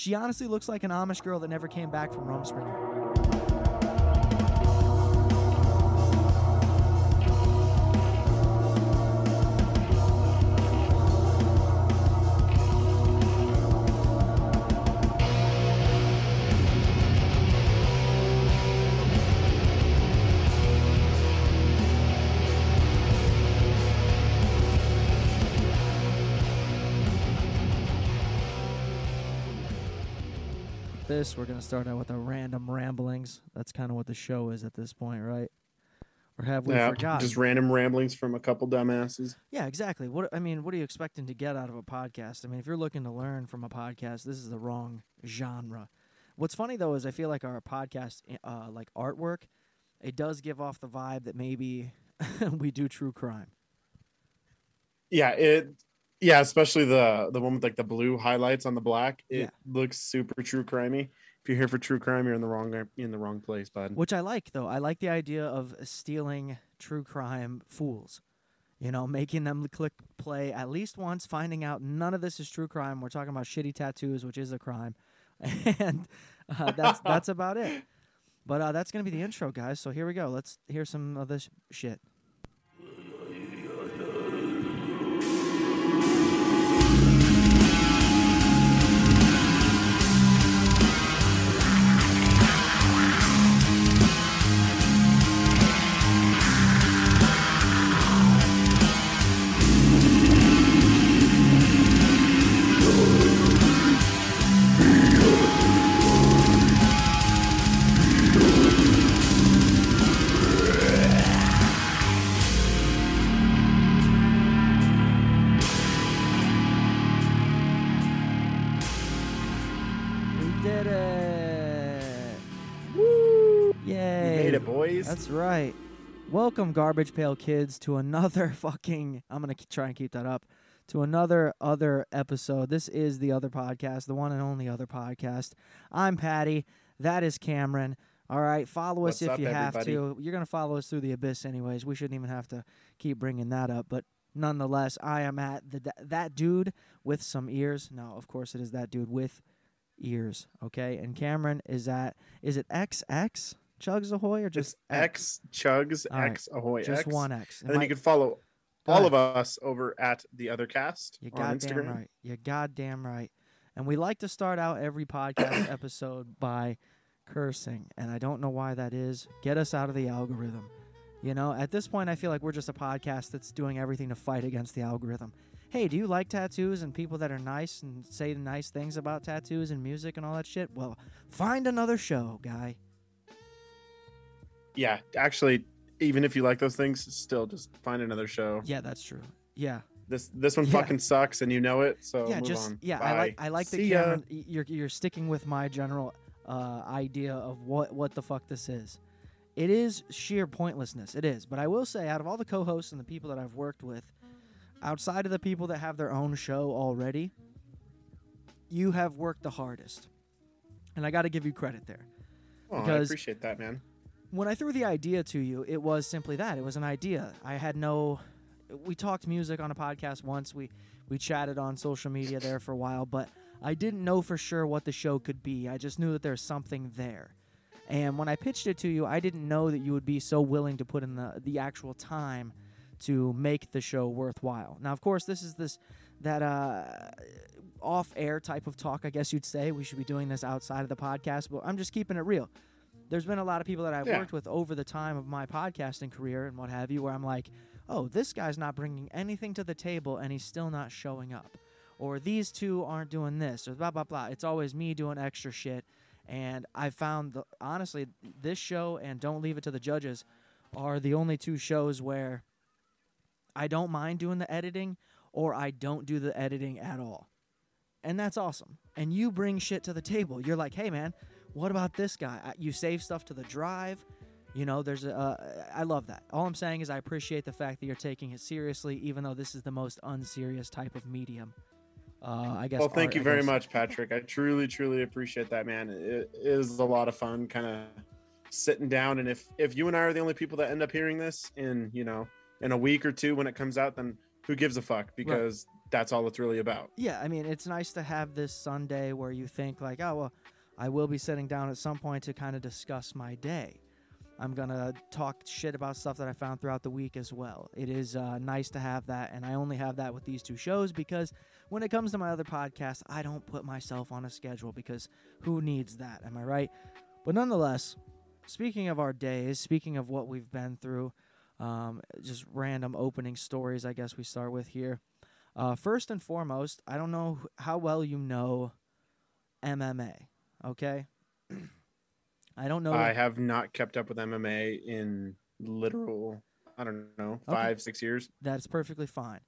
She honestly looks like an Amish girl that never came back from Rumspringa. We're going to start out with a random ramblings. That's kind of what the show is at this point, right? Or have we forgotten? Just random ramblings from a couple dumbasses. Yeah, exactly. What are you expecting to get out of a podcast? I mean, if you're looking to learn from a podcast, this is the wrong genre. What's funny, though, is I feel like our podcast, like artwork, it does give off the vibe that maybe we do true crime. Yeah, Yeah, especially the one with like the blue highlights on the black. It looks super true crimey. If you're here for true crime, you're in the wrong place, bud. Which I like though. I like the idea of stealing true crime fools. You know, making them click play at least once, finding out none of this is true crime. We're talking about shitty tattoos, which is a crime, and that's about it. But that's gonna be the intro, guys. So here we go. Let's hear some of this shit. That's right. Welcome, Garbage Pail Kids, to another fucking... I'm going to try and keep that up. To another other episode. This is The Other Podcast, the one and only Other Podcast. I'm Patty. That is Cameron. All right, follow us if you have to. You're going to follow us through the abyss anyways. We shouldn't even have to keep bringing that up. But nonetheless, I am at that dude with some ears. No, of course it is that dude with ears, okay? And Cameron is at... Is it XX? Chugs Ahoy or just X? Chugs right. X Ahoy just X. Just one X. And then you can follow all of us over at TheOtherCast on Instagram. You're goddamn right. And we like to start out every podcast episode by cursing. And I don't know why that is. Get us out of the algorithm. You know, at this point, I feel like we're just a podcast that's doing everything to fight against the algorithm. Hey, do you like tattoos and people that are nice and say nice things about tattoos and music and all that shit? Well, find another show, guy. Yeah, actually, even if you like those things, still just find another show. Yeah, that's true. Yeah. This one fucking sucks, and you know it, so move on. Yeah, bye. I like that, Cameron, you're sticking with my general idea of what the fuck this is. It is sheer pointlessness. It is. But I will say, out of all the co-hosts and the people that I've worked with, outside of the people that have their own show already, you have worked the hardest. And I got to give you credit there. Oh, I appreciate that, man. When I threw the idea to you, it was simply that. It was an idea. We talked music on a podcast once. We chatted on social media there for a while, but I didn't know for sure what the show could be. I just knew that there's something there. And when I pitched it to you, I didn't know that you would be so willing to put in the actual time to make the show worthwhile. Now, of course, this is that off-air type of talk, I guess you'd say. We should be doing this outside of the podcast, but I'm just keeping it real. There's been a lot of people that I've worked with over the time of my podcasting career and what have you, where I'm like, oh, this guy's not bringing anything to the table and he's still not showing up. Or these two aren't doing this or blah, blah, blah. It's always me doing extra shit. And I found, honestly, this show and Don't Leave It to the Judges are the only two shows where I don't mind doing the editing or I don't do the editing at all. And that's awesome. And you bring shit to the table. You're like, hey, man. What about this guy? You save stuff to the drive. You know, there's I love that. All I'm saying is I appreciate the fact that you're taking it seriously, even though this is the most unserious type of medium. I guess. Well, thank you very much, Patrick. I truly, truly appreciate that, man. It is a lot of fun kind of sitting down. And if you and I are the only people that end up hearing this in a week or two when it comes out, then who gives a fuck? Because that's all it's really about. Yeah, I mean, it's nice to have this Sunday where you think like, oh, well, I will be sitting down at some point to kind of discuss my day. I'm going to talk shit about stuff that I found throughout the week as well. It is nice to have that, and I only have that with these two shows because when it comes to my other podcasts, I don't put myself on a schedule because who needs that? Am I right? But nonetheless, speaking of our days, speaking of what we've been through, just random opening stories I guess we start with here. First and foremost, I don't know how well you know MMA, okay? I don't know. I have not kept up with MMA in literal, I don't know, five, 6 years. That's perfectly fine.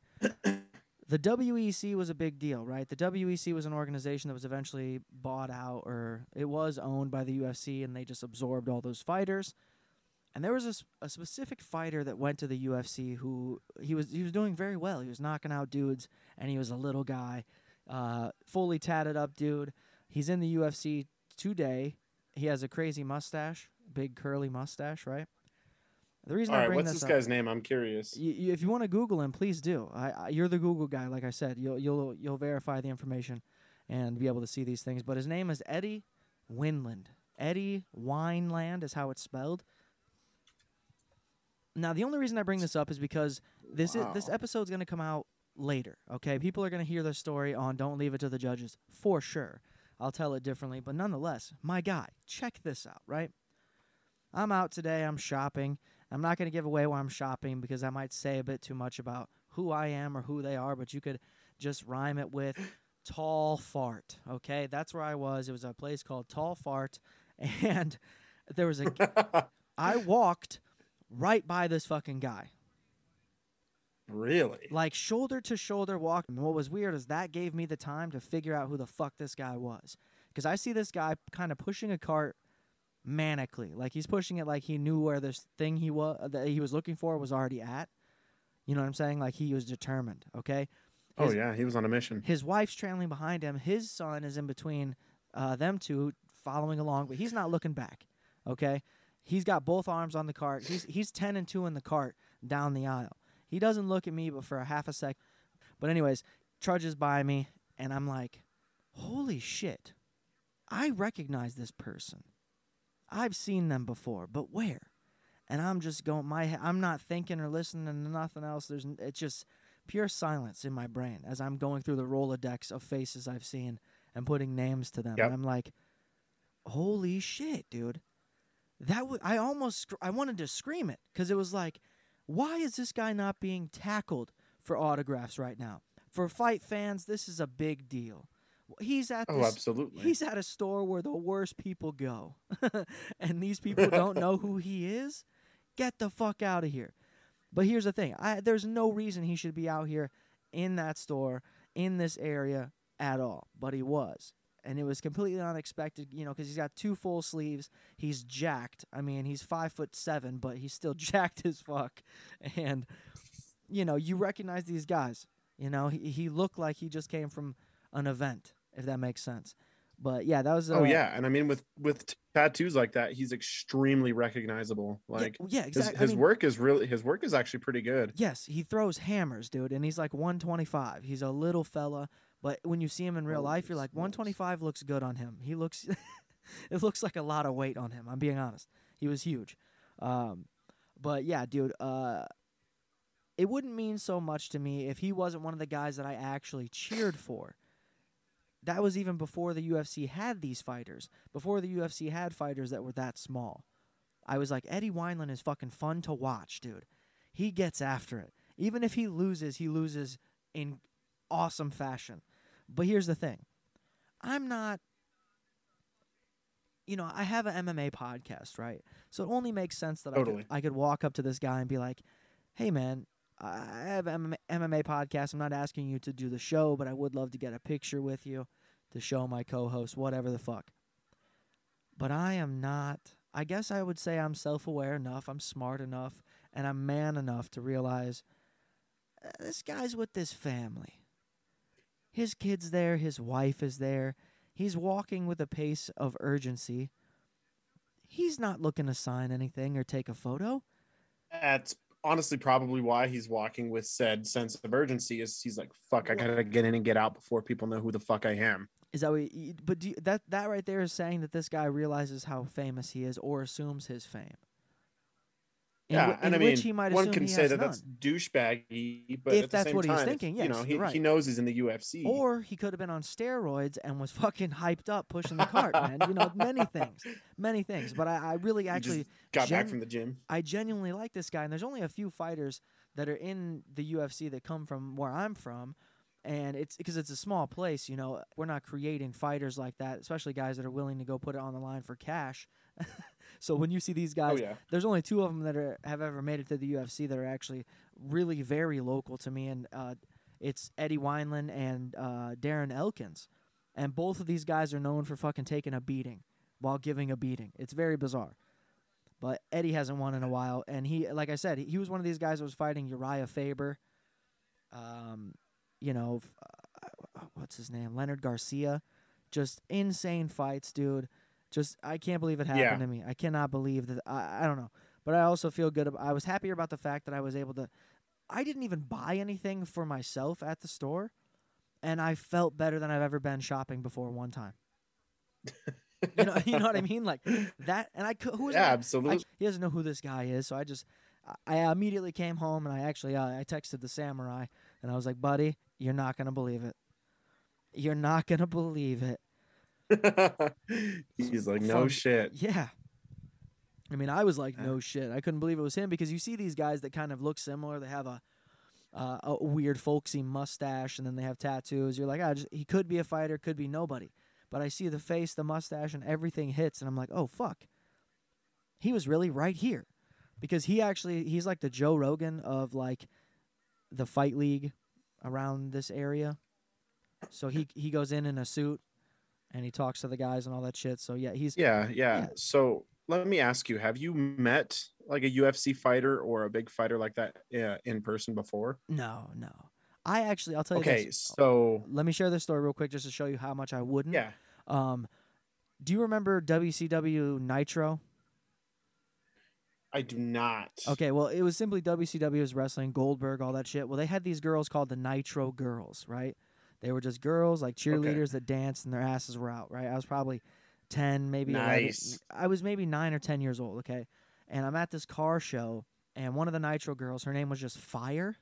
The WEC was a big deal, right? The WEC was an organization that was eventually bought out, or it was owned by the UFC, and they just absorbed all those fighters. And there was a specific fighter that went to the UFC who he was doing very well. He was knocking out dudes, and he was a little guy, fully tatted up dude. He's in the UFC today. He has a crazy mustache, big curly mustache, right? The reason I bring this up. All right, what's this guy's name? I'm curious. If you want to Google him, please do. You're the Google guy, like I said. You'll verify the information and be able to see these things. But his name is Eddie Wineland. Eddie Wineland is how it's spelled. Now, the only reason I bring this up is because this episode's going to come out later, okay? People are going to hear this story on Don't Leave It to the Judges for sure. I'll tell it differently, but nonetheless, my guy, check this out, right? I'm out today. I'm shopping. I'm not going to give away why I'm shopping because I might say a bit too much about who I am or who they are, but you could just rhyme it with Tall Fart, okay? That's where I was. It was a place called Tall Fart, and there was a I walked right by this fucking guy. Really? Like shoulder to shoulder walk. And what was weird is that gave me the time to figure out who the fuck this guy was. Because I see this guy kind of pushing a cart manically. Like he's pushing it like he knew where this thing that he was looking for was already at. You know what I'm saying? Like he was determined, okay? Oh, yeah. He was on a mission. His wife's trailing behind him. His son is in between them two following along. But he's not looking back, okay? He's got both arms on the cart. He's 10 and 2 in the cart down the aisle. He doesn't look at me but for a half a sec. But anyways, trudges by me, and I'm like, holy shit, I recognize this person. I've seen them before, but where? And I'm just going, I'm not thinking or listening to nothing else. It's just pure silence in my brain as I'm going through the Rolodex of faces I've seen and putting names to them. Yep. And I'm like, holy shit, dude. I wanted to scream it because it was like, why is this guy not being tackled for autographs right now? For fight fans, this is a big deal. Absolutely. He's at a store where the worst people go, and these people don't know who he is. Get the fuck out of here. But here's the thing. There's no reason he should be out here in that store, in this area at all, but he was. And it was completely unexpected, you know, because he's got two full sleeves. He's jacked. I mean, he's 5'7", but he's still jacked as fuck. And, you know, you recognize these guys. You know, he looked like he just came from an event, if that makes sense. But, yeah, that was... yeah. And, I mean, with tattoos like that, he's extremely recognizable. Like, yeah exactly. His work is really... His work is actually pretty good. Yes, he throws hammers, dude, and he's like 125. He's a little fella. But when you see him in real life, you're like, 125 looks good on him. He looks, it looks like a lot of weight on him. I'm being honest. He was huge. But yeah, dude, it wouldn't mean so much to me if he wasn't one of the guys that I actually cheered for. That was even before the UFC had these fighters, before the UFC had fighters that were that small. I was like, Eddie Wineland is fucking fun to watch, dude. He gets after it. Even if he loses in awesome fashion. But here's the thing. I'm not, you know, I have an MMA podcast, right? So it only makes sense that totally. I could walk up to this guy and be like, hey, man, I have an MMA podcast. I'm not asking you to do the show, but I would love to get a picture with you to show my co-host, whatever the fuck. But I am not, I guess I would say I'm self-aware enough, I'm smart enough, and I'm man enough to realize this guy's with this family. His kid's there. His wife is there. He's walking with a pace of urgency. He's not looking to sign anything or take a photo. That's honestly probably why he's walking with said sense of urgency is he's like, fuck, I gotta get in and get out before people know who the fuck I am. Is that what you, but do you, that right there is saying that this guy realizes how famous he is or assumes his fame. I mean, one can say that that's douchebaggy, but if that's what he's thinking, yes, you know, he knows he's in the UFC. Or he could have been on steroids and was fucking hyped up pushing the cart, man. You know, many things. But I really actually got back from the gym. I genuinely like this guy, and there's only a few fighters that are in the UFC that come from where I'm from, and it's because it's a small place. You know, we're not creating fighters like that, especially guys that are willing to go put it on the line for cash. So when you see these guys, there's only two of them that have ever made it to the UFC that are actually really very local to me, and it's Eddie Wineland and Darren Elkins, and both of these guys are known for fucking taking a beating while giving a beating. It's very bizarre, but Eddie hasn't won in a while, and he, like I said, he was one of these guys that was fighting Uriah Faber, what's his name, Leonard Garcia, just insane fights, dude. Just, I can't believe it happened to me. I cannot believe that. I don't know. But I also feel good. I was happier about the fact that I was able to. I didn't even buy anything for myself at the store, and I felt better than I've ever been shopping before one time. you know what I mean? Like that. And I could. Who is that? Absolutely. He doesn't know who this guy is, so I immediately came home, and I actually I texted the samurai, and I was like, buddy, you're not going to believe it. You're not going to believe it. He's like, no shit. Yeah. I mean, I was like, no shit. I couldn't believe it was him, because you see these guys that kind of look similar. They have a weird folksy mustache, and then they have tattoos. You're like, he could be a fighter, could be nobody. But I see the face, the mustache, and everything hits, and I'm like, oh, fuck. He was really right here. Because he's like the Joe Rogan of, like, the fight league around this area. So he goes in a suit. And he talks to the guys and all that shit. So, yeah, he's... Yeah. So, let me ask you, have you met, like, a UFC fighter or a big fighter like that in person before? No. I'll tell you this. Okay, so... Let me share this story real quick just to show you how much I wouldn't. Yeah. Do you remember WCW Nitro? I do not. Okay, well, it was simply WCW's wrestling, Goldberg, all that shit. Well, they had these girls called the Nitro Girls, right? They were just girls, like cheerleaders that danced, and their asses were out, right? I was probably 10, maybe 11. I was maybe 9 or 10 years old, okay? And I'm at this car show, and one of the Nitro Girls, her name was just Fire.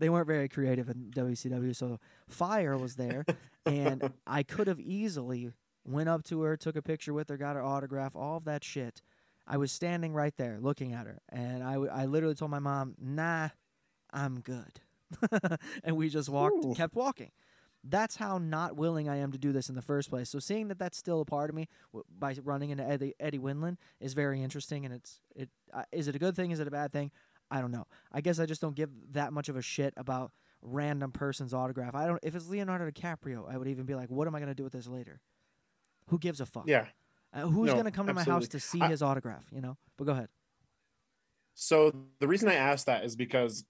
They weren't very creative in WCW, so Fire was there. And I could have easily went up to her, took a picture with her, got her autograph, all of that shit. I was standing right there looking at her, and I literally told my mom, nah, I'm good. And we just walked and kept walking. That's how not willing I am to do this in the first place. So seeing that that's still a part of me by running into Eddie Wineland is very interesting. And is it a good thing? Is it a bad thing? I don't know. I guess I just don't give that much of a shit about random person's autograph. I don't. If it's Leonardo DiCaprio, I would even be like, what am I going to do with this later? Who gives a fuck? Yeah. Who's going to come to my house to see his autograph? You know. But go ahead. So the reason I asked that is because.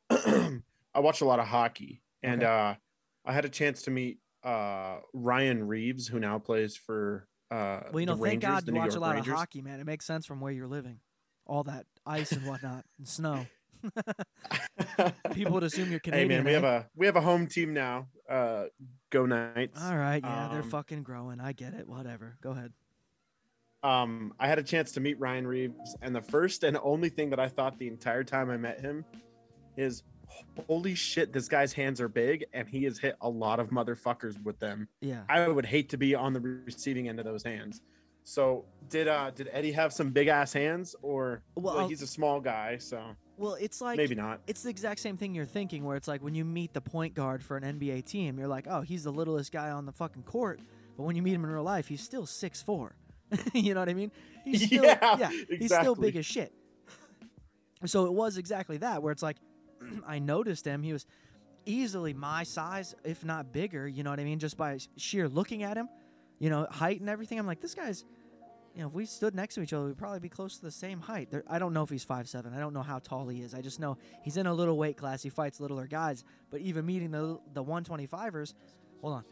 I watch a lot of hockey, and I had a chance to meet Ryan Reeves, who now plays for the Rangers, thank God you watch a lot of hockey, man. It makes sense from where you're living. All that ice and whatnot and snow. People would assume you're Canadian. Hey, man, we have a home team now. Go Knights. All right, yeah, they're fucking growing. I get it. Whatever. Go ahead. I had a chance to meet Ryan Reeves, and the first and only thing that I thought the entire time I met him is, holy shit, this guy's hands are big, and he has hit a lot of motherfuckers with them. Yeah, I would hate to be on the receiving end of those hands. So did Eddie have some big ass hands, or he's a small guy? So it's like maybe not. It's the exact same thing you're thinking, where it's like when you meet the point guard for an NBA team, you're like, oh, he's the littlest guy on the fucking court, but when you meet him in real life, he's still 6'4". You know what I mean? He's still, exactly. He's still big as shit. So it was exactly that, where it's like, I noticed him. He was easily my size, if not bigger, you know what I mean? Just by sheer looking at him, you know, height and everything. I'm like, this guy's, you know, if we stood next to each other, we'd probably be close to the same height. I don't know if he's 5'7". I don't know how tall he is. I just know he's in a little weight class. He fights littler guys. But even meeting the 125ers, hold on.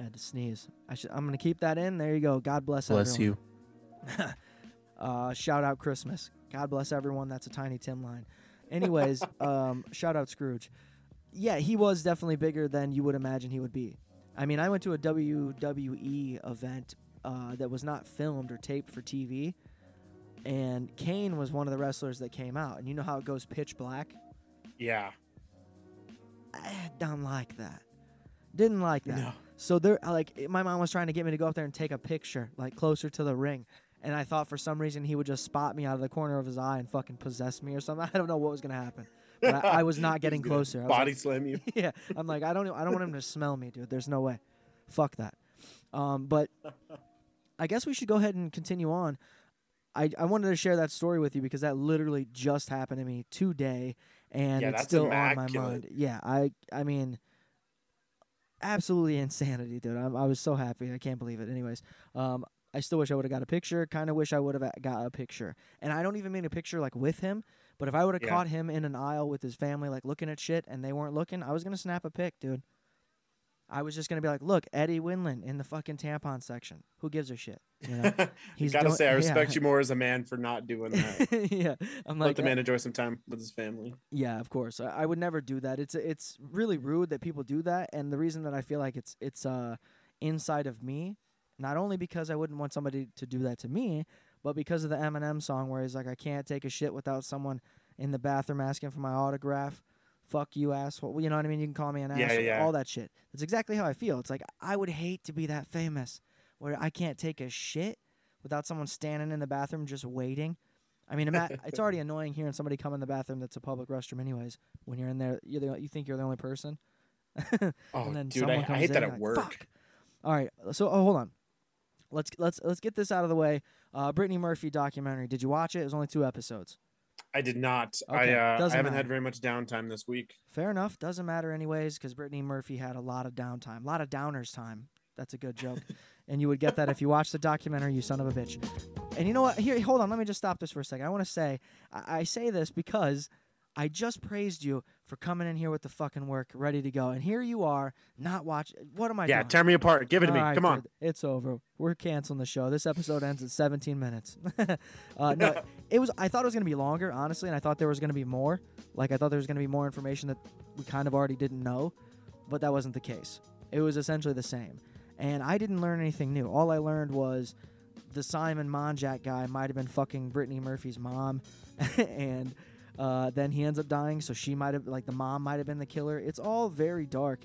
I had to sneeze. I'm going to keep that in. There you go. God bless everyone. Bless you. Shout out Christmas. God bless everyone. That's a Tiny Tim line. Anyways, shout out Scrooge. Yeah, he was definitely bigger than you would imagine he would be. I mean, I went to a WWE event that was not filmed or taped for TV, and Kane was one of the wrestlers that came out. And you know how it goes pitch black? Yeah. I don't like that. Didn't like that. No. So there, like, my mom was trying to get me to go up there and take a picture, like, closer to the ring. And I thought for some reason he would just spot me out of the corner of his eye and fucking possess me or something. I don't know what was going to happen. But I was not getting closer. Body like, slam you. Yeah. I'm like, I don't want him to smell me, dude. There's no way. Fuck that. But I guess we should go ahead and continue on. I wanted to share that story with you because that literally just happened to me today. And yeah, it's still immaculate. On my mind. Yeah. I mean, absolutely insanity, dude. I was so happy. I can't believe it. Anyways, I still wish I would have got a picture. Kind of wish I would have got a picture. And I don't even mean a picture like with him, but if I would have caught him in an aisle with his family, like looking at shit and they weren't looking, I was going to snap a pic, dude. I was just going to be like, look, Eddie Wineland in the fucking tampon section. Who gives a shit? You know? He's got to say, I respect you more as a man for not doing that. Yeah. I'm like, let the man enjoy some time with his family. Yeah, of course. I would never do that. It's really rude that people do that. And the reason that I feel like it's inside of me, not only because I wouldn't want somebody to do that to me, but because of the Eminem song where he's like, I can't take a shit without someone in the bathroom asking for my autograph. Fuck you, asshole. Well, you know what I mean? You can call me an asshole. Yeah. All that shit. That's exactly how I feel. It's like, I would hate to be that famous where I can't take a shit without someone standing in the bathroom just waiting. I mean, it's already annoying hearing somebody come in the bathroom that's a public restroom anyways. When you're in there, you think you're the only person. And then dude, I hate that at work. Fuck. All right. So, hold on. Let's get this out of the way. Brittany Murphy documentary. Did you watch it? It was only 2 episodes. I did not. Okay. I haven't had very much downtime this week. Fair enough. Doesn't matter anyways, because Brittany Murphy had a lot of downtime. A lot of downers time. That's a good joke. And you would get that if you watched the documentary, you son of a bitch. And you know what? Here, hold on. Let me just stop this for a second. I want to say, I say this because I just praised you for coming in here with the fucking work, ready to go. And here you are, not watching. What am I doing? Yeah, tear me apart. Give it to me. Right, come on. Dude, it's over. We're canceling the show. This episode ends in 17 minutes. No, it was. I thought it was going to be longer, honestly, and I thought there was going to be more. Like, I thought there was going to be more information that we kind of already didn't know, but that wasn't the case. It was essentially the same. And I didn't learn anything new. All I learned was the Simon Monjack guy might have been fucking Brittany Murphy's mom, and... then he ends up dying, so she might have, like, the mom might have been the killer. It's all very dark.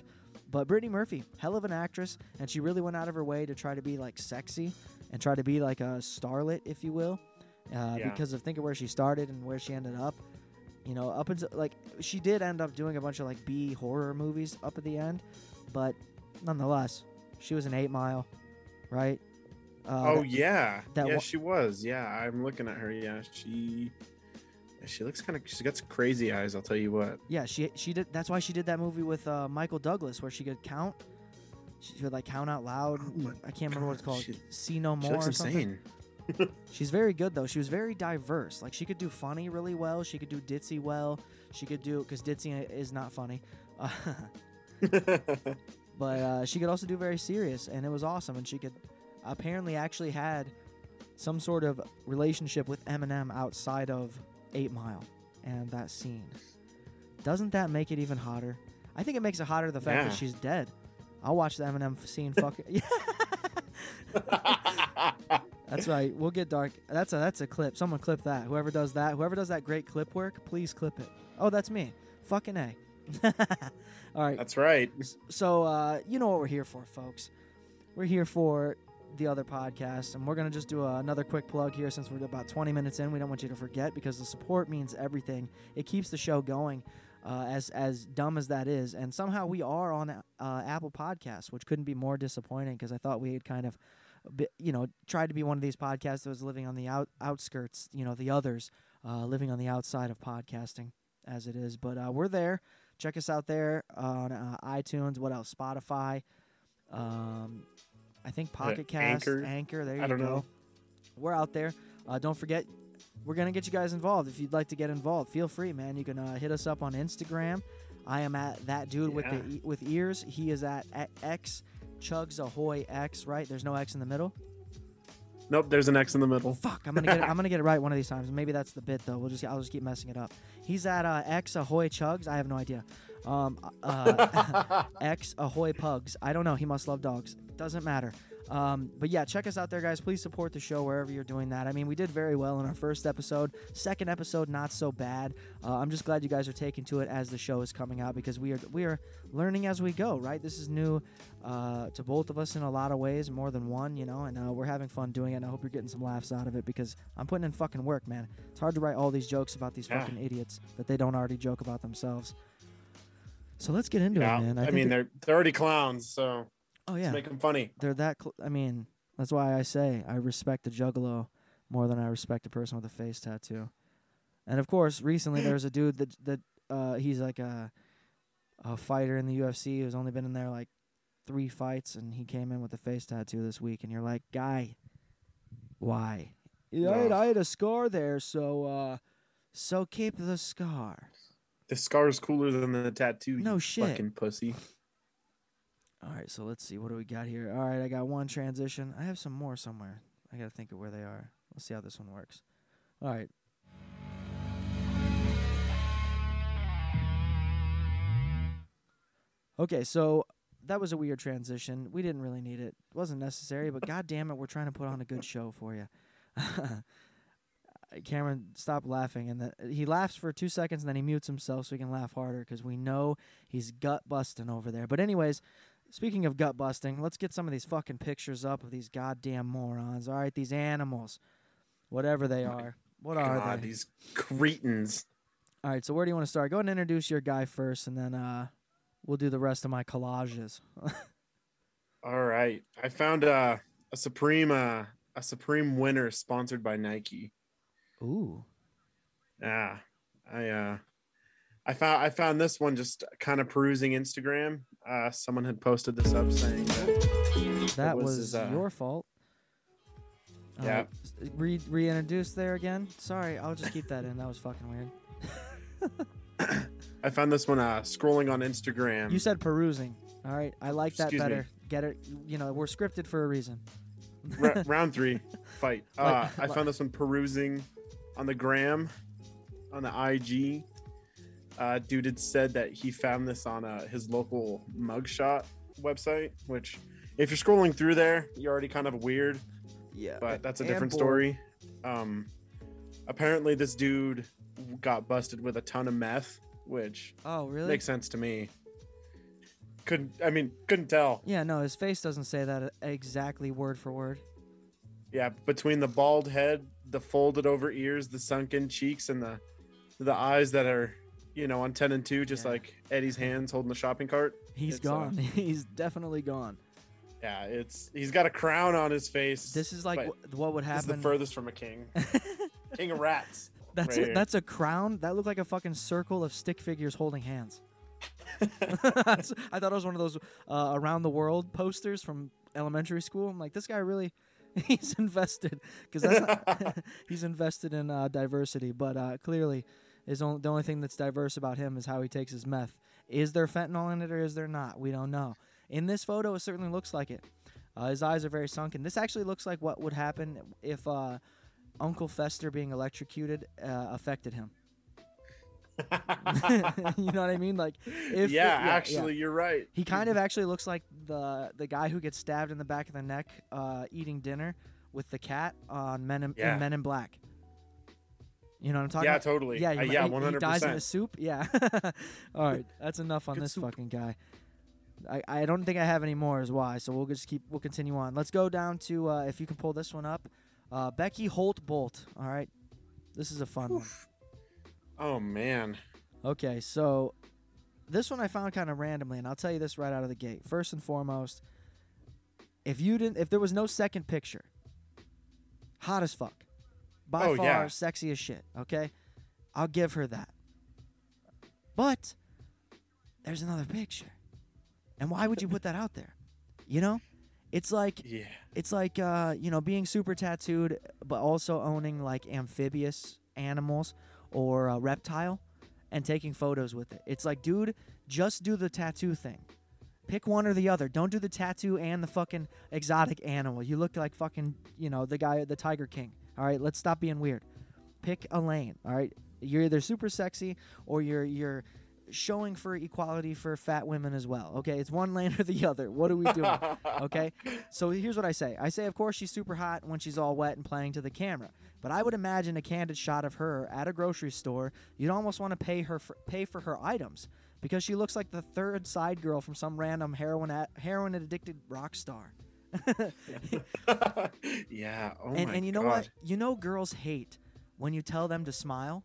But Brittany Murphy, hell of an actress, and she really went out of her way to try to be, like, sexy and try to be, like, a starlet, if you will, because of, think of where she started and where she ended up. You know, up until, like, she did end up doing a bunch of, like, B horror movies up at the end, but nonetheless, she was in 8 Mile, right? She was. Yeah, I'm looking at her. Yeah, She looks kind of... She got crazy eyes, I'll tell you what. Yeah, she did... That's why she did that movie with Michael Douglas, where she could count. She would, like, count out loud. Oh, I can't remember what it's called. See No More or something. She looks insane. She's very good, though. She was very diverse. Like, she could do funny really well. She could do ditzy well. She could do... Because ditzy is not funny. But she could also do very serious, and it was awesome. And she could... Apparently actually had some sort of relationship with Eminem outside of... 8 Mile and that scene. Doesn't that make it even hotter? I think it makes it hotter the fact that she's dead. I'll watch the Eminem scene. Fuck it. That's right. We'll get dark. That's a clip. Someone clip that. Whoever does that great clip work, please clip it. Oh, that's me. Fucking A. All right. That's right. So you know what we're here for, folks. We're here for the other podcast, and we're going to just do another quick plug here since we're about 20 minutes in. We don't want you to forget, because the support means everything. It keeps the show going, as dumb as that is. And somehow we are on Apple Podcasts, which couldn't be more disappointing, because I thought we had kind of, tried to be one of these podcasts that was living on the outskirts, the others, living on the outside of podcasting as it is. But we're there. Check us out there on iTunes. What else? Spotify. I think Pocket Cast, Anchor, there you go. I don't know. We're out there. Don't forget, we're going to get you guys involved. If you'd like to get involved, feel free, man. You can hit us up on Instagram. I am at thatdudewithears. He is at xchugsxahoyx, right? There's no X in the middle? Nope, there's an X in the middle. Fuck, I'm gonna get it right one of these times. Maybe that's the bit though. I'll just keep messing it up. He's at xchugsxahoyx. I have no idea. xchugsxahoyx. I don't know. He must love dogs. Doesn't matter. But yeah, check us out there, guys. Please support the show wherever you're doing that. I mean, we did very well in our first episode. Second episode, not so bad. I'm just glad you guys are taking to it as the show is coming out, because we are learning as we go, right? This is new to both of us in a lot of ways, more than one, you know, and we're having fun doing it, and I hope you're getting some laughs out of it, because I'm putting in fucking work, man. It's hard to write all these jokes about these fucking idiots that they don't already joke about themselves. So let's get into it, man. I mean, they're already clowns, so... Oh, yeah. Let's make them funny. They're that... that's why I say I respect the juggalo more than I respect a person with a face tattoo. And, of course, recently there's a dude that he's like a fighter in the UFC who's only been in there like 3 fights, and he came in with a face tattoo this week, and you're like, guy, why? Yeah. I had a scar there, so keep the scar. The scar is cooler than the tattoo, no shit. Fucking pussy. All right, so let's see. What do we got here? All right, I got one transition. I have some more somewhere. I got to think of where they are. Let's see how this one works. All right. Okay, so that was a weird transition. We didn't really need it. It wasn't necessary, but goddammit, we're trying to put on a good show for you. Cameron, stop laughing. And he laughs for 2 seconds, and then he mutes himself so he can laugh harder, because we know he's gut-busting over there. But anyways... Speaking of gut busting, let's get some of these fucking pictures up of these goddamn morons. All right, these animals, whatever they are. What are they? These cretins. All right, so where do you want to start? Go ahead and introduce your guy first, and then we'll do the rest of my collages. All right, I found a Supreme winner sponsored by Nike. Ooh. Yeah, I found this one just kind of perusing Instagram. Someone had posted this up saying that was your fault. Yeah. Reintroduced there again. Sorry, I'll just keep that in. That was fucking weird. I found this one scrolling on Instagram. You said perusing. All right, I like that. Excuse better. Me. Get it? You know, we're scripted for a reason. Round 3, fight. I found this one perusing on the gram, on the IG. Dude had said that he found this on his local mugshot website, which if you're scrolling through there, you're already kind of weird. Yeah. But that's a different story. Apparently this dude got busted with a ton of meth, which makes sense to me. Couldn't tell. Yeah, no, his face doesn't say that exactly word for word. Yeah, between the bald head, the folded over ears, the sunken cheeks, and the eyes that are... You know, on 10 and 2, just like Eddie's hands holding the shopping cart. He's gone. He's definitely gone. Yeah, he's got a crown on his face. This is like what would happen. This is the furthest from a king. King of rats. That's a crown. That looked like a fucking circle of stick figures holding hands. I thought it was one of those around the world posters from elementary school. I'm like, this guy really. He's invested, because that's not, he's invested in diversity, but clearly. The only thing that's diverse about him is how he takes his meth. Is there fentanyl in it or is there not? We don't know. In this photo, it certainly looks like it. His eyes are very sunken. This actually looks like what would happen if Uncle Fester being electrocuted affected him. You know what I mean? Like, you're right. He kind of actually looks like the guy who gets stabbed in the back of the neck eating dinner with the cat on in Men in Black. You know what I'm talking about? Yeah, totally. Yeah, 100%. He dies in a soup? Yeah. All right, that's enough on this fucking guy. I don't think I have any more is why, so we'll continue on. Let's go down to, if you can pull this one up, Becky Holt-Bolt. All right, this is a fun one. Oh, man. Okay, so this one I found kind of randomly, and I'll tell you this right out of the gate. First and foremost, if there was no second picture, hot as fuck. By far, sexy as shit, okay? I'll give her that. But there's another picture. And why would you put that out there? You know? It's like, being super tattooed, but also owning, like, amphibious animals or a reptile and taking photos with it. It's like, dude, just do the tattoo thing. Pick one or the other. Don't do the tattoo and the fucking exotic animal. You look like fucking, you know, the guy, the Tiger King. All right, let's stop being weird. Pick a lane, all right? You're either super sexy or you're showing for equality for fat women as well, okay? It's one lane or the other. What are we doing, okay? So here's what I say. I say, of course, she's super hot when she's all wet and playing to the camera. But I would imagine a candid shot of her at a grocery store, you'd almost want to pay for her items because she looks like the third side girl from some random heroin-addicted rock star. Yeah, oh and, my and you know God. What? You know girls hate when you tell them to smile,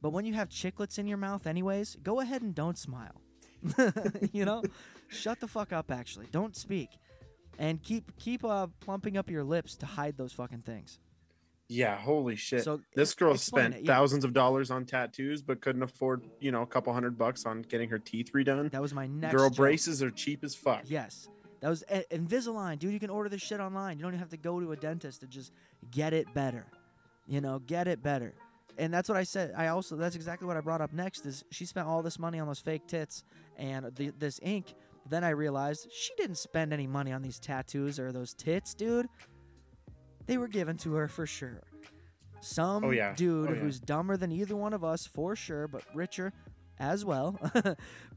but when you have chiclets in your mouth anyways, go ahead and don't smile. You know? Shut the fuck up, actually. Don't speak. And keep plumping up your lips to hide those fucking things. Yeah, holy shit. So, this girl spent thousands of dollars on tattoos but couldn't afford, you know, a couple $100 on getting her teeth redone. That was my next Girl joke. Braces are cheap as fuck. Yes. That was Invisalign. Dude, you can order this shit online. You don't even have to go to a dentist to just get it better. You know, get it better. And that's what I said. That's exactly what I brought up next is she spent all this money on those fake tits and this ink. Then I realized she didn't spend any money on these tattoos or those tits, dude. They were given to her for sure. Some dude who's dumber than either one of us for sure, but richer as well,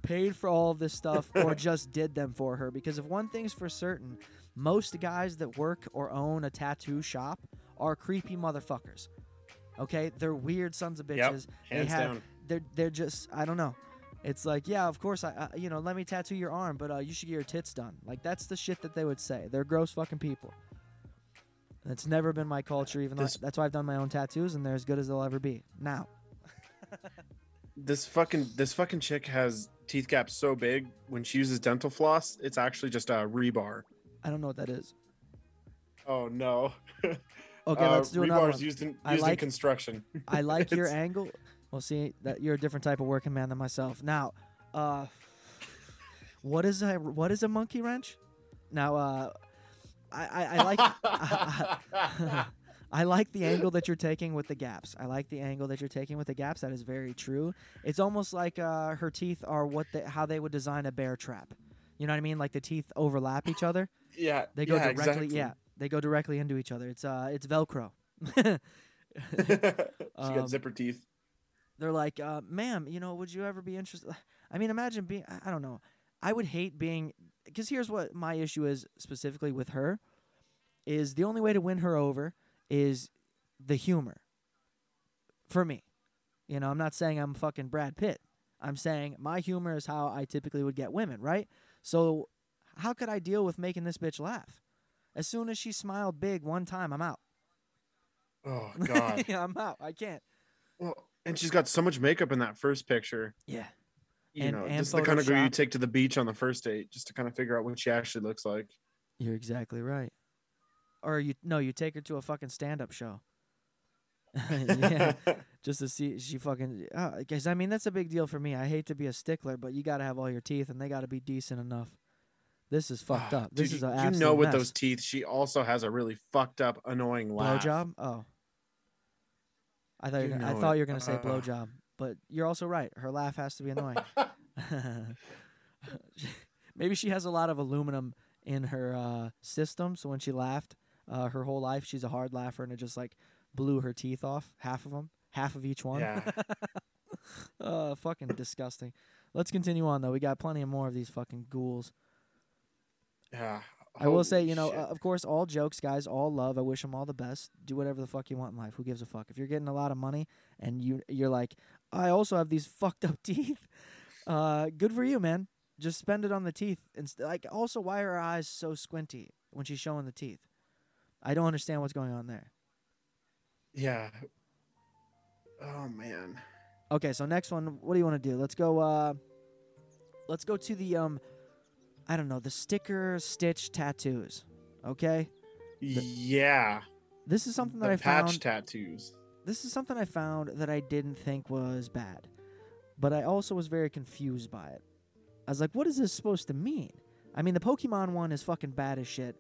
paid for all of this stuff or just did them for her. Because if one thing's for certain, most guys that work or own a tattoo shop are creepy motherfuckers. Okay? They're weird sons of bitches. Yep. Hands down. They're just, I don't know. It's like, yeah, of course, I let me tattoo your arm, but you should get your tits done. Like, that's the shit that they would say. They're gross fucking people. That's never been my culture, even though that's why I've done my own tattoos, and they're as good as they'll ever be. Now, this fucking chick has teeth gaps so big when she uses dental floss, it's actually just a rebar. I don't know what that is. Oh no. Okay, let's do another one. Rebar's used in construction. I like your angle. Well, see that you're a different type of working man than myself. Now, what is a monkey wrench? Now, I like the angle that you're taking with the gaps. I like the angle that you're taking with the gaps. That is very true. It's almost like her teeth are how they would design a bear trap. You know what I mean? Like the teeth overlap each other. Yeah, they go directly. Exactly. Yeah, they go directly into each other. It's Velcro. She got zipper teeth. They're like, ma'am, you know, would you ever be interested? I mean, imagine being. I don't know. I would hate being. Because here's what my issue is specifically with her is the only way to win her over is the humor for me. You know, I'm not saying I'm fucking Brad Pitt. I'm saying my humor is how I typically would get women, right? So how could I deal with making this bitch laugh? As soon as she smiled big one time, I'm out. Oh, God. Yeah, I'm out. I can't. Well, and she's got so much makeup in that first picture. Yeah. You know, just the kind of girl you take to the beach on the first date just to kind of figure out what she actually looks like. You're exactly right. Or you take her to a fucking stand-up show. Yeah, just to see she fucking... Because, I mean, that's a big deal for me. I hate to be a stickler, but you got to have all your teeth, and they got to be decent enough. This is fucked up. This is an absolute mess. You know with those teeth, she also has a really fucked up, annoying laugh. Blowjob? Oh. I thought you were going to say blowjob. But you're also right. Her laugh has to be annoying. Maybe she has a lot of aluminum in her system, so when she laughed her whole life, she's a hard laugher, and it just like blew her teeth off, half of them, half of each one. Yeah. Fucking disgusting. Let's continue on, though. We got plenty of more of these fucking ghouls. Yeah. I will say, you know, of course, all jokes, guys, all love. I wish them all the best. Do whatever the fuck you want in life. Who gives a fuck? If you're getting a lot of money and you're like, I also have these fucked up teeth. Good for you, man. Just spend it on the teeth. And like, also, why are her eyes so squinty when she's showing the teeth? I don't understand what's going on there. Yeah. Oh man. Okay, so next one. What do you want to do? Let's go to the I don't know, the sticker stitch tattoos. Okay? Yeah. This is something that I found. Patch tattoos. This is something I found that I didn't think was bad. But I also was very confused by it. I was like, what is this supposed to mean? I mean, the Pokemon one is fucking bad as shit.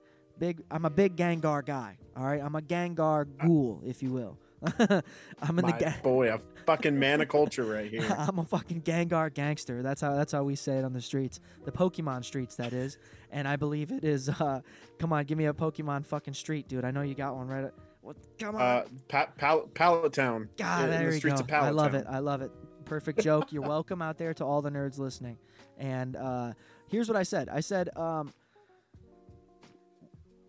I'm a big Gengar guy. All right? I'm a Gengar ghoul, if you will. I'm in my the boy, a fucking maniculture right here. I'm a fucking Gengar gangster. That's how we say it on the streets, the Pokemon streets, that is. And I believe it is. Come on, give me a Pokemon fucking street, dude. I know you got one right. Well, come on. Pallet Town. God, there we go. I love it. I love it. Perfect joke. You're welcome out there to all the nerds listening. And here's what I said. I said,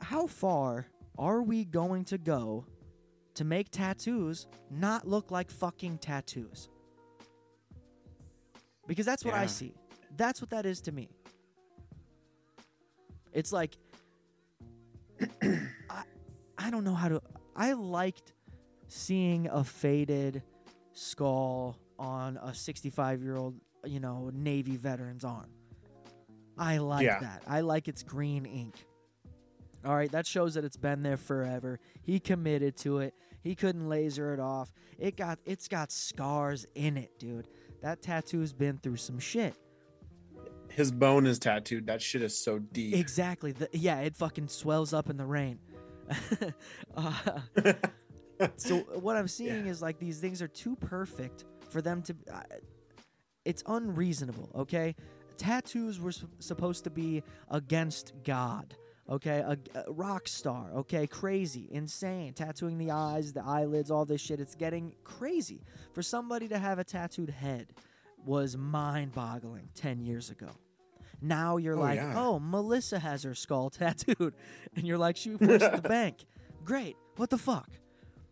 how far are we going to go to make tattoos not look like fucking tattoos? Because that's what I see. That's what that is to me. It's like, I don't know how to. I liked seeing a faded skull on a 65-year-old, Navy veteran's arm. I like that. I like its green ink. All right, that shows that it's been there forever. He committed to it. He couldn't laser it off. It's got scars in it, dude. That tattoo's been through some shit. His bone is tattooed. That shit is so deep. Exactly. It fucking swells up in the rain. So what I'm seeing is like these things are too perfect for them to. It's unreasonable. Okay, tattoos were supposed to be against God. Okay, a rock star. Okay, crazy, insane, tattooing the eyes, the eyelids, all this shit. It's getting crazy. For somebody to have a tattooed head was mind-boggling 10 years ago. Now you're Melissa has her skull tattooed. And you're like, she works at the bank. Great. What the fuck?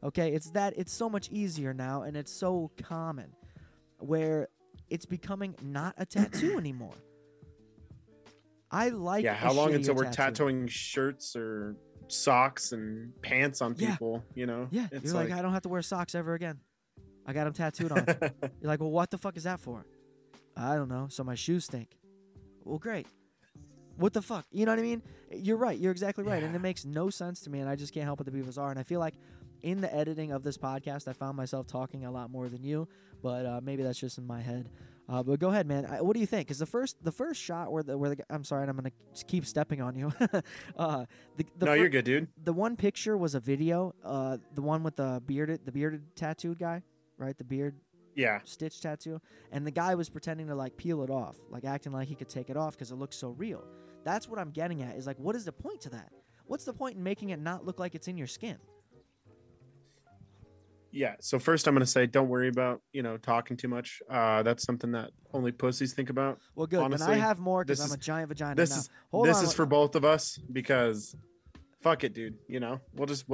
Okay, it's so much easier now, and it's so common where it's becoming not a tattoo anymore. I like how long until we're tattooing shirts or socks and pants on people, Yeah, it's you're like, I don't have to wear socks ever again. I got them tattooed on. You're like, well, what the fuck is that for? I don't know. So my shoes stink. Well, great. What the fuck? You know what I mean? You're right. You're exactly right. Yeah. And it makes no sense to me, and I just can't help but to be bizarre. And I feel like in the editing of this podcast, I found myself talking a lot more than you, but maybe that's just in my head. But go ahead, man. What do you think? Because the first shot where the I'm sorry, and I'm going to keep stepping on you. You're good, dude. The one picture was a video, the one with the bearded tattooed guy, right? The beard. Yeah. Stitch tattoo. And the guy was pretending to like peel it off, like acting like he could take it off because it looks so real. That's what I'm getting at is like, what is the point to that? What's the point in making it not look like it's in your skin? Yeah. So first I'm going to say, don't worry about, talking too much. That's something that only pussies think about. Well, good. Honestly, and I have more because I'm a giant vagina. This is for both of us because fuck it, dude. We'll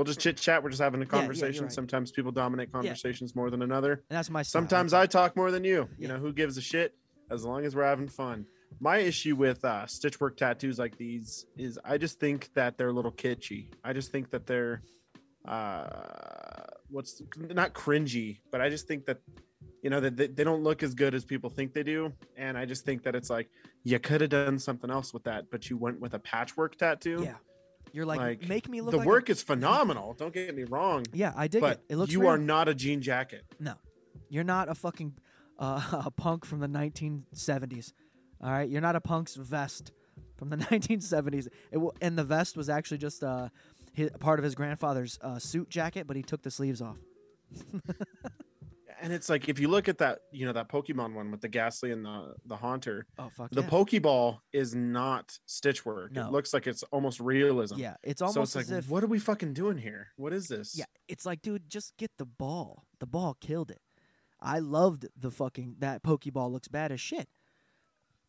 just chit chat. We're just having a conversation. Yeah, right. Sometimes people dominate conversations more than another. And that's my style. Sometimes I talk more than you. You know, who gives a shit as long as we're having fun. My issue with stitchwork tattoos like these is I just think that they're a little kitschy. I just think that they're not cringy, but I just think that that they don't look as good as people think they do. And I just think that it's like you could have done something else with that, but you went with a patchwork tattoo. Yeah. You're like, make me look like... The work is phenomenal. Don't get me wrong. Yeah, I dig it. It looks you real. Are not a jean jacket. No. You're not a fucking punk from the 1970s. All right? You're not a punk's vest from the 1970s. And the vest was actually just part of his grandfather's suit jacket, but he took the sleeves off. And it's like, if you look at that, that Pokemon one with the Gastly and the Haunter, Pokeball is not stitch work. No. It looks like it's almost realism. Yeah. It's almost as if, what are we fucking doing here? What is this? Yeah. It's like, dude, just get the ball. The ball killed it. I loved that Pokeball looks bad as shit.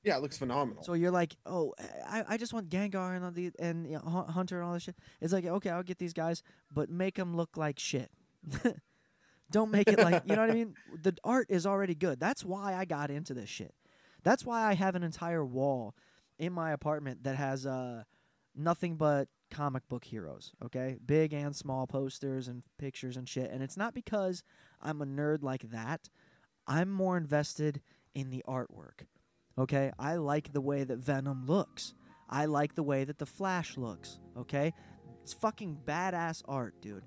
Yeah. It looks phenomenal. So you're like, oh, I just want Gengar and Haunter and all this shit. It's like, okay, I'll get these guys, but make them look like shit. Don't make it like, you know what I mean? The art is already good. That's why I got into this shit. That's why I have an entire wall in my apartment that has nothing but comic book heroes, okay? Big and small posters and pictures and shit. And it's not because I'm a nerd like that. I'm more invested in the artwork, okay? I like the way that Venom looks. I like the way that the Flash looks, okay? It's fucking badass art, dude.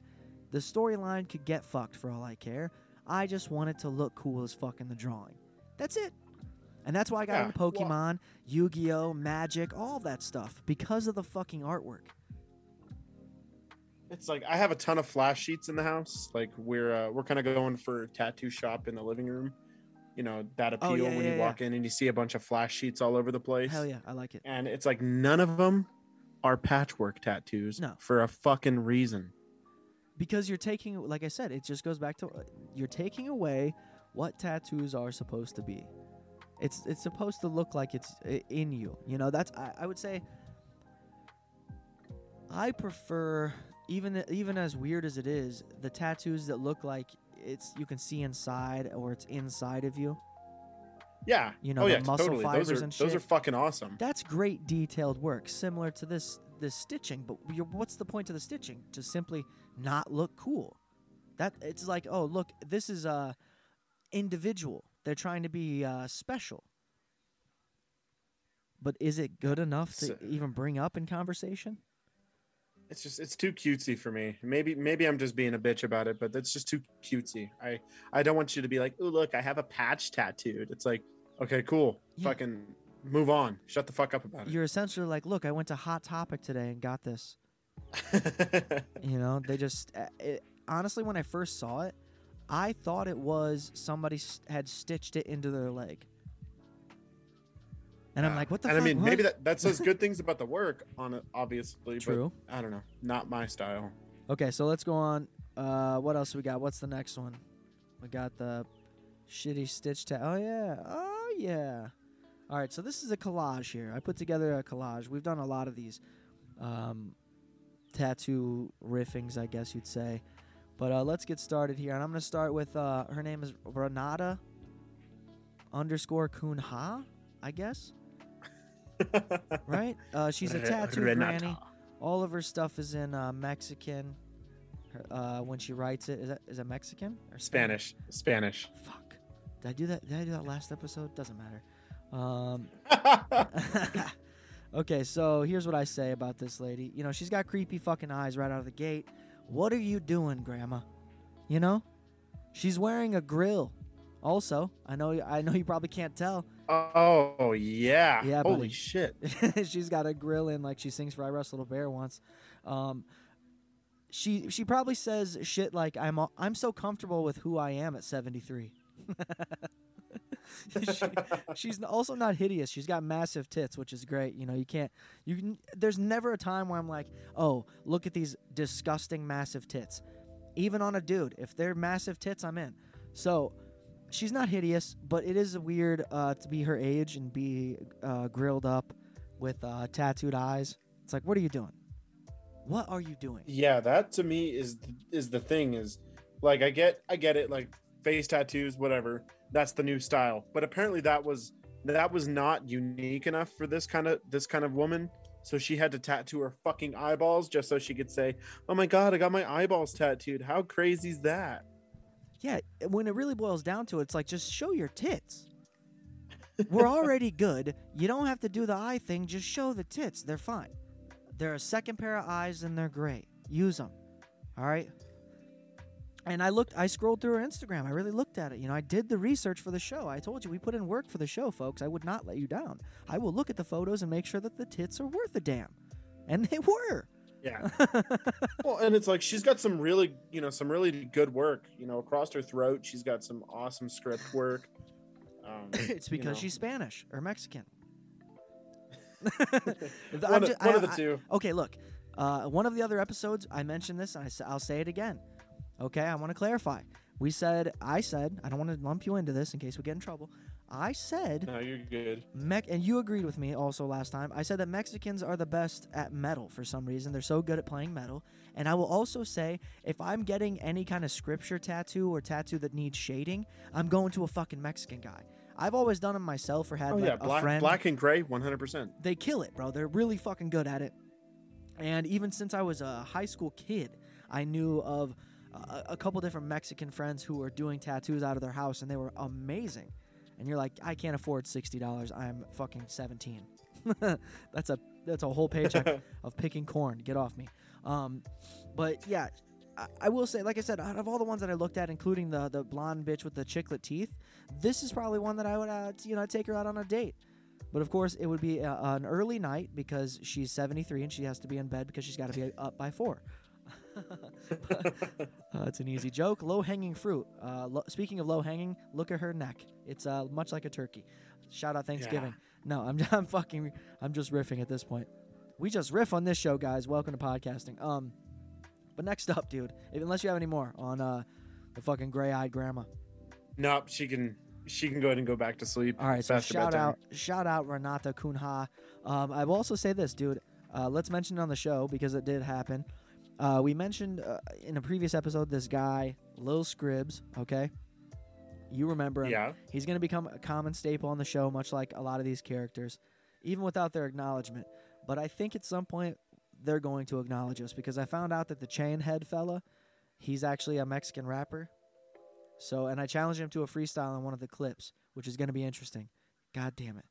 The storyline could get fucked for all I care. I just want it to look cool as fuck in the drawing. That's it. And that's why I got into Pokemon, Yu-Gi-Oh, Magic, all that stuff. Because of the fucking artwork. It's like I have a ton of Flash sheets in the house. Like we're kind of going for tattoo shop in the living room. You know, that appeal when you walk in and you see a bunch of Flash sheets all over the place. Hell yeah, I like it. And it's like none of them are patchwork tattoos for a fucking reason. Because you're taking, like I said, it just goes back to you're taking away what tattoos are supposed to be. It's supposed to look like it's in you. You know, that's I would say I prefer, even as weird as it is, the tattoos that look like it's you can see inside or it's inside of you. Yeah. You know, the muscle fibers and shit. Those are fucking awesome. That's great detailed work, similar to this stitching. But what's the point of the stitching? To simply not look cool. That it's like, oh, look, this is individual. They're trying to be special. But is it good enough to even bring up in conversation? It's just, it's too cutesy for me. Maybe I'm just being a bitch about it, but that's just too cutesy. I don't want you to be like, oh, look, I have a patch tattooed. It's like, okay, cool. Yeah. Fucking move on. Shut the fuck up about it. You're essentially like, look, I went to Hot Topic today and got this. You know, they just, honestly, when I first saw it, I thought it was somebody had stitched it into their leg. And I'm like, what the fuck? And I mean, maybe that says good things about the work on it, obviously. True. But I don't know. Not my style. Okay, so let's go on. What else we got? What's the next one? We got the shitty stitch tag. Oh, yeah. All right, so this is a collage here. I put together a collage. We've done a lot of these tattoo riffings, I guess you'd say. But let's get started here. And I'm going to start with her name is Renata _Kunha, I guess. Right? She's a tattoo granny. All of her stuff is in Mexican. When she writes it, is that Mexican or Spanish? Fuck. Did I do that? Did I do that last episode? Doesn't matter. Okay, so here's what I say about this lady. You know, she's got creepy fucking eyes right out of the gate. What are you doing, Grandma? You know, she's wearing a grill. Also, I know you probably can't tell. Oh, yeah holy buddy. Shit. She's got a grill in, like she sings for I Rust Little Bear once. She probably says shit like, I'm so comfortable with who I am at 73. She's also not hideous. She's got massive tits, which is great. You know, there's never a time where I'm like, oh, look at these disgusting massive tits. Even on a dude, if they're massive tits, I'm in. So she's not hideous, but it is weird to be her age and be grilled up with tattooed eyes. It's like, what are you doing? What are you doing? Yeah, that to me is the thing. Is like, I get it. Like face tattoos, whatever. That's the new style. But apparently, that was not unique enough for this kind of woman. So she had to tattoo her fucking eyeballs just so she could say, "Oh my God, I got my eyeballs tattooed. How crazy is that?" Yeah, when it really boils down to it, it's like, just show your tits. We're already good. You don't have to do the eye thing. Just show the tits. They're fine. They're a second pair of eyes, and they're great. Use them. All right? And I scrolled through her Instagram. I really looked at it. You know, I did the research for the show. I told you, we put in work for the show, folks. I would not let you down. I will look at the photos and make sure that the tits are worth a damn. And they were. Yeah. Well, and it's like she's got some really good work, you know, across her throat. She's got some awesome script work. It's because she's Spanish or Mexican. One of the two. Okay, look. One of the other episodes, I mentioned this, and I'll say it again. Okay, I want to clarify. I said, I don't want to lump you into this in case we get in trouble. I said... No, you're good. And you agreed with me also last time. I said that Mexicans are the best at metal for some reason. They're so good at playing metal. And I will also say, if I'm getting any kind of scripture tattoo or tattoo that needs shading, I'm going to a fucking Mexican guy. I've always done them myself or had a friend. Black and gray, 100%. They kill it, bro. They're really fucking good at it. And even since I was a high school kid, I knew of a couple different Mexican friends who were doing tattoos out of their house, and they were amazing. And you're like, I can't afford $60. I'm fucking 17. That's a whole paycheck of picking corn. Get off me. But yeah, I will say, like I said, out of all the ones that I looked at, including the blonde bitch with the chiclet teeth, this is probably one that I would, take her out on a date. But of course, it would be an early night because she's 73 and she has to be in bed because she's got to be up by 4. It's an easy joke. Low-hanging fruit. Speaking of low-hanging, look at her neck. It's much like a turkey. Shout out Thanksgiving. Yeah. No, I'm just riffing at this point. We just riff on this show, guys. Welcome to podcasting. But next up, dude, unless you have any more on the fucking gray-eyed grandma. Nope, she can go ahead and go back to sleep. All right, so shout out Renata Kunha. I will also say this, dude. Let's mention it on the show because it did happen. We mentioned in a previous episode this guy, Lil Scribs, okay? You remember him. Yeah. He's going to become a common staple on the show, much like a lot of these characters, even without their acknowledgement. But I think at some point they're going to acknowledge us because I found out that the chain head fella, he's actually a Mexican rapper. So, and I challenged him to a freestyle in one of the clips, which is going to be interesting. God damn it.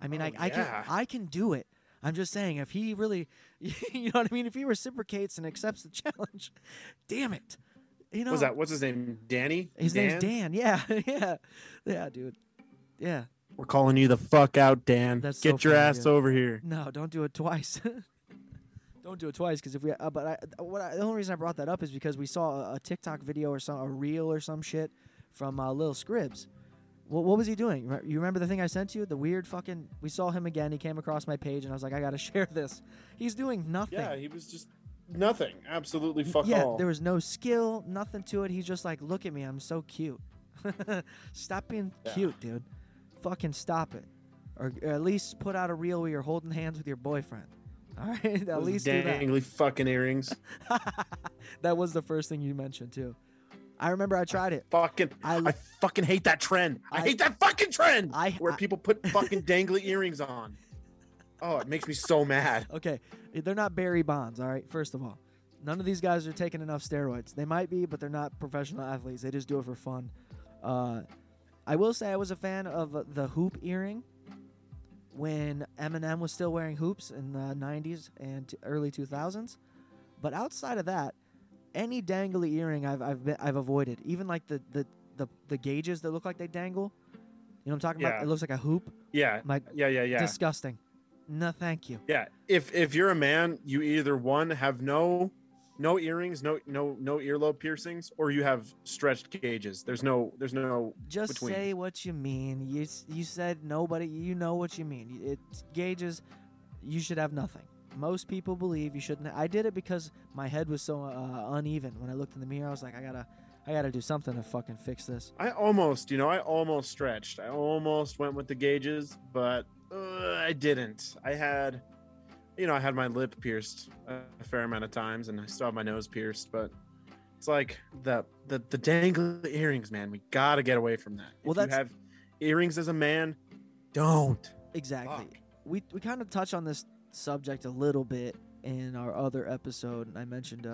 I mean, I can do it. I'm just saying, if he really, you know what I mean? If he reciprocates and accepts the challenge, damn it. You know, what's his name? Danny? His name's Dan. Yeah. Yeah. Yeah, dude. Yeah. We're calling you the fuck out, Dan. That's Get so your funny, ass dude. Over here. No, don't do it twice. Don't do it twice. Because if we, the only reason I brought that up is because we saw a TikTok video or a reel or some shit from Lil Scribs. What was he doing? You remember the thing I sent you? The weird fucking... We saw him again. He came across my page, and I was like, I got to share this. He's doing nothing. Yeah, he was just nothing. Absolutely fuck all. Yeah, there was no skill, nothing to it. He's just like, look at me. I'm so cute. Stop being cute, dude. Fucking stop it. Or at least put out a reel where you're holding hands with your boyfriend. All right? At least do that. Dangly fucking earrings. That was the first thing you mentioned, too. I remember I tried it. I fucking hate that trend. I hate that fucking trend where people put fucking dangly earrings on. Oh, it makes me so mad. Okay. They're not Barry Bonds, all right? First of all, none of these guys are taking enough steroids. They might be, but they're not professional athletes. They just do it for fun. I will say I was a fan of the hoop earring when Eminem was still wearing hoops in the 90s and early 2000s. But outside of that, any dangly earring I've avoided. Even like the gauges that look like they dangle. You know what I'm talking about? It looks like a hoop. Yeah. Like, yeah. Disgusting. No, thank you. Yeah. If you're a man, you either one have no earrings, no earlobe piercings, or you have stretched gauges. There's no just between. Say what you mean. You said nobody. You know what you mean. It's gauges. You should have nothing. Most people believe you shouldn't. I did it because my head was so uneven. When I looked in the mirror, I was like, I gotta do something to fucking fix this. I almost stretched. I almost went with the gauges, but I didn't. I had my lip pierced a fair amount of times, and I still have my nose pierced. But it's like the dangly earrings, man. We gotta get away from that. Well, if you have earrings as a man, don't. Exactly. Fuck. We kind of touch on this subject a little bit in our other episode, and I mentioned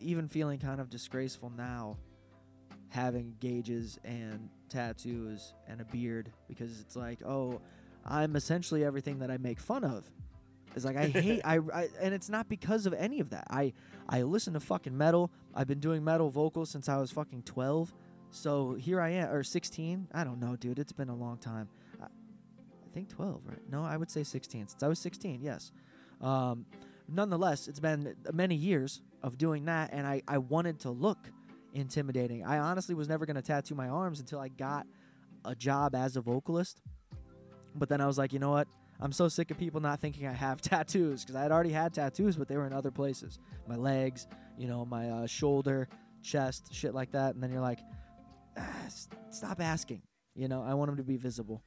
even feeling kind of disgraceful now having gauges and tattoos and a beard, because it's like, oh, I'm essentially everything that I make fun of. It's like I hate and it's not because of any of that. I listen to fucking metal. I've been doing metal vocals since I was fucking 12, so here I am, or 16, I don't know, dude, it's been a long time. I think 12, right? No, I would say 16. Since I was 16, yes. Nonetheless, it's been many years of doing that, and I wanted to look intimidating. I honestly was never going to tattoo my arms until I got a job as a vocalist. But then I was like, you know what? I'm so sick of people not thinking I have tattoos, because I had already had tattoos, but they were in other places. My legs, my shoulder, chest, shit like that. And then you're like, stop asking. I want them to be visible.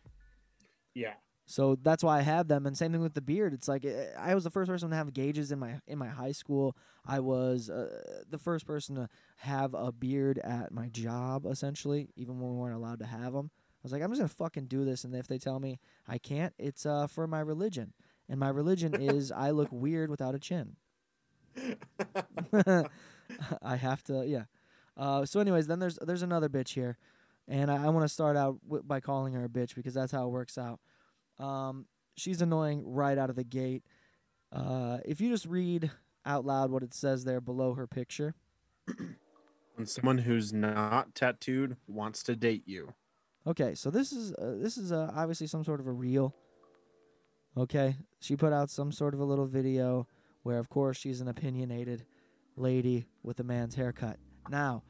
Yeah. So that's why I have them, and same thing with the beard. It's like I was the first person to have gauges in my high school. I was the first person to have a beard at my job, essentially, even when we weren't allowed to have them. I was like, I'm just gonna fucking do this, and if they tell me I can't, it's for my religion, and my religion is I look weird without a chin. I have to, yeah. So, anyways, then there's another bitch here. And I want to start out by calling her a bitch, because that's how it works out. She's annoying right out of the gate. If you just read out loud what it says there below her picture. When someone who's not tattooed wants to date you. Okay, so this is obviously some sort of a reel. Okay, she put out some sort of a little video where, of course, she's an opinionated lady with a man's haircut. Now,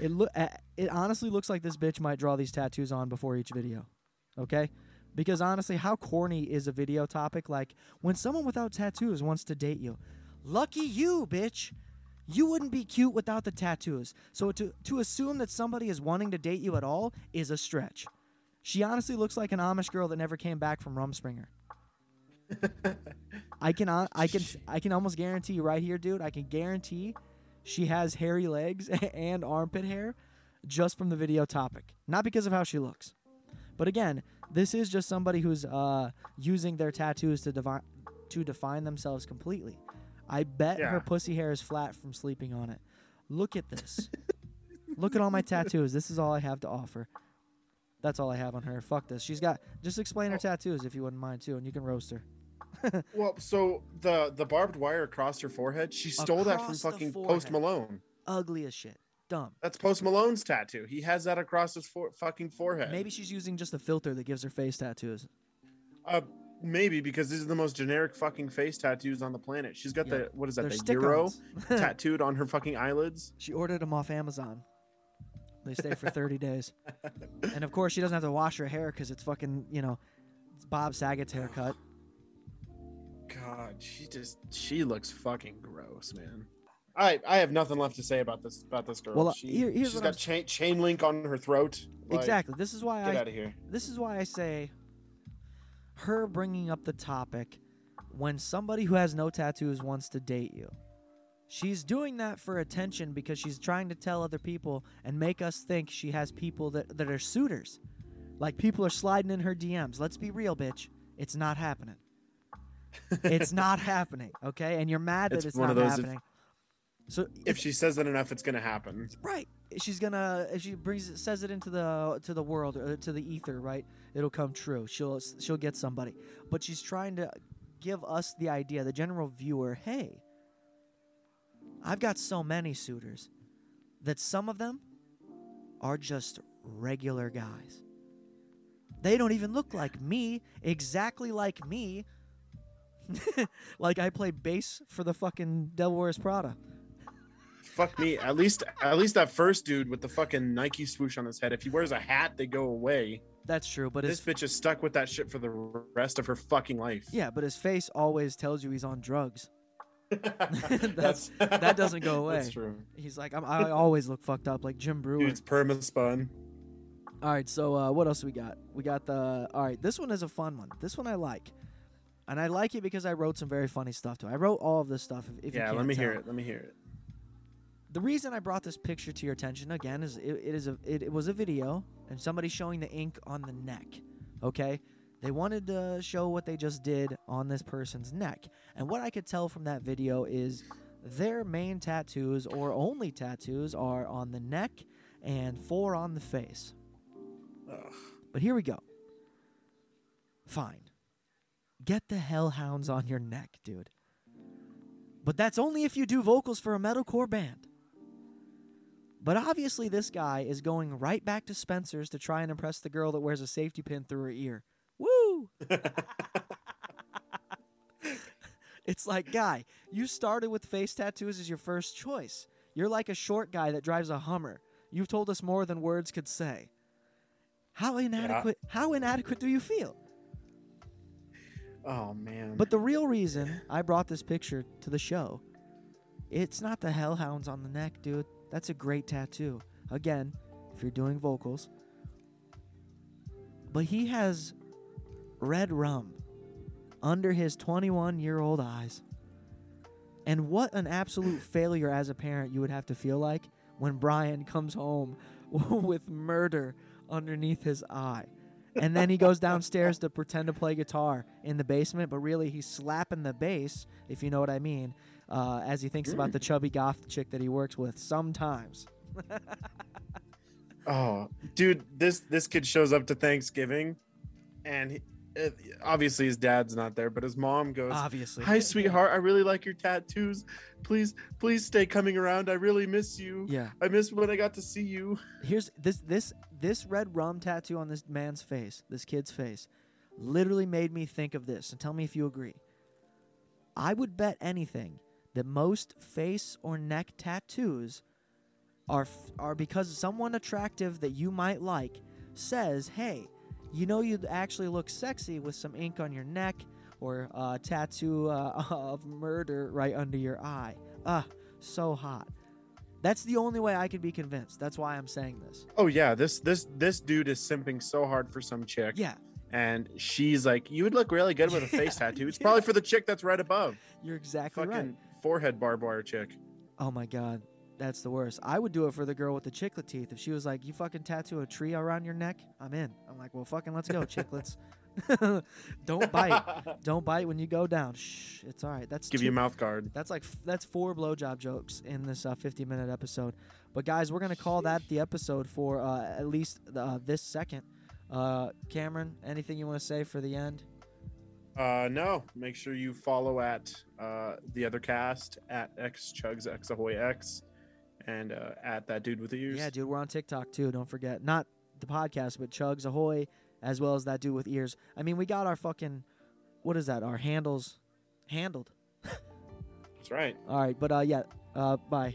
it honestly looks like this bitch might draw these tattoos on before each video, okay? Because honestly, how corny is a video topic? Like, when someone without tattoos wants to date you, lucky you, bitch. You wouldn't be cute without the tattoos. So to assume that somebody is wanting to date you at all is a stretch. She honestly looks like an Amish girl that never came back from Rumspringer. I can almost guarantee you right here, dude. I can guarantee she has hairy legs and armpit hair just from the video topic. Not because of how she looks. But again, this is just somebody who's using their tattoos to define themselves completely. I bet her pussy hair is flat from sleeping on it. Look at this. Look at all my tattoos. This is all I have to offer. That's all I have on her. Fuck this. She's got... Just explain her tattoos if you wouldn't mind, too, and you can roast her. Well, so the barbed wire across her forehead, she stole that from fucking Post Malone. Ugly as shit. Dumb. That's Post Malone's tattoo. He has that across his fucking forehead. Maybe she's using just a filter that gives her face tattoos. Maybe, because these are the most generic fucking face tattoos on the planet. She's got the, what is that, the euro tattooed on her fucking eyelids. She ordered them off Amazon. They stay for 30 days. And of course, she doesn't have to wash her hair because it's fucking, it's Bob Saget's haircut. God, she looks fucking gross, man. I have nothing left to say about this girl. Well, she's got chain link on her throat. Like, exactly. This is why get out of here. This is why I say her bringing up the topic when somebody who has no tattoos wants to date you. She's doing that for attention because she's trying to tell other people and make us think she has people that are suitors. Like, people are sliding in her DMs. Let's be real, bitch. It's not happening. It's not happening, okay? And you're mad that it's not happening. If she says that enough, it's going to happen. Right. If she says it into the world or to the ether, right? It'll come true. She'll get somebody. But she's trying to give us the idea, the general viewer, hey, I've got so many suitors that some of them are just regular guys. They don't even look like me, exactly like me. Like I play bass for the fucking Devil Wears Prada. Fuck me. At least that first dude with the fucking Nike swoosh on his head. If he wears a hat, they go away. That's true, but this bitch is stuck with that shit for the rest of her fucking life. Yeah, but his face always tells you he's on drugs. That doesn't go away. That's true. He's like, I always look fucked up, like Jim Brewer. Dude, it's perma-spun. All right, so what else we got? We got all right, this one is a fun one. This one I like. And I like it because I wrote some very funny stuff, too. I wrote all of this stuff. Let me hear it. The reason I brought this picture to your attention, again, is it was a video and somebody showing the ink on the neck, okay? They wanted to show what they just did on this person's neck. And what I could tell from that video is their main tattoos or only tattoos are on the neck and 4 on the face. Ugh. But here we go. Fine. Get the hellhounds on your neck, dude. But that's only if you do vocals for a metalcore band. But obviously this guy is going right back to Spencer's to try and impress the girl that wears a safety pin through her ear. Woo! It's like, guy, you started with face tattoos as your first choice. You're like a short guy that drives a Hummer. You've told us more than words could say. How inadequate do you feel? Oh, man. But the real reason I brought this picture to the show, it's not the hellhounds on the neck, dude. That's a great tattoo. Again, if you're doing vocals. But he has red rum under his 21-year-old eyes. And what an absolute failure as a parent you would have to feel like when Brian comes home with murder underneath his eye. And then he goes downstairs to pretend to play guitar in the basement, but really he's slapping the bass, if you know what I mean, as he thinks about the chubby goth chick that he works with sometimes. Oh, dude, this kid shows up to Thanksgiving and obviously his dad's not there, but his mom goes, obviously, hi, sweetheart. I really like your tattoos. Please stay coming around. I really miss you. Yeah. I miss when I got to see you. Here's this red rum tattoo on this man's face, this kid's face, literally made me think of this. And tell me if you agree. I would bet anything that most face or neck tattoos are because someone attractive that you might like says, hey, you know you'd actually look sexy with some ink on your neck or a tattoo of murder right under your eye. Ah, so hot. That's the only way I could be convinced. That's why I'm saying this. Oh, yeah. This dude is simping so hard for some chick. Yeah. And she's like, you would look really good with a face tattoo. It's probably for the chick that's right above. You're exactly fucking right. Forehead barbed wire chick. Oh, my God. That's the worst. I would do it for the girl with the chiclet teeth. If she was like, you fucking tattoo a tree around your neck, I'm in. I'm like, well, fucking let's go, chiclets. Don't bite. Don't bite when you go down. Shh, it's all right. That's give you a mouth guard. That's four blowjob jokes in this 50-minute episode. But guys, we're gonna call that the episode for at least this second. Cameron, anything you want to say for the end? No. Make sure you follow at TheOtherCast, at xchugsxahoyx, and at thatdudewithears. Yeah, dude, we're on TikTok too. Don't forget, not the podcast, but Chugs Ahoy. As well as that dude with ears. I mean, we got our fucking, what is that? Our handles handled. That's right. All right. But yeah, bye.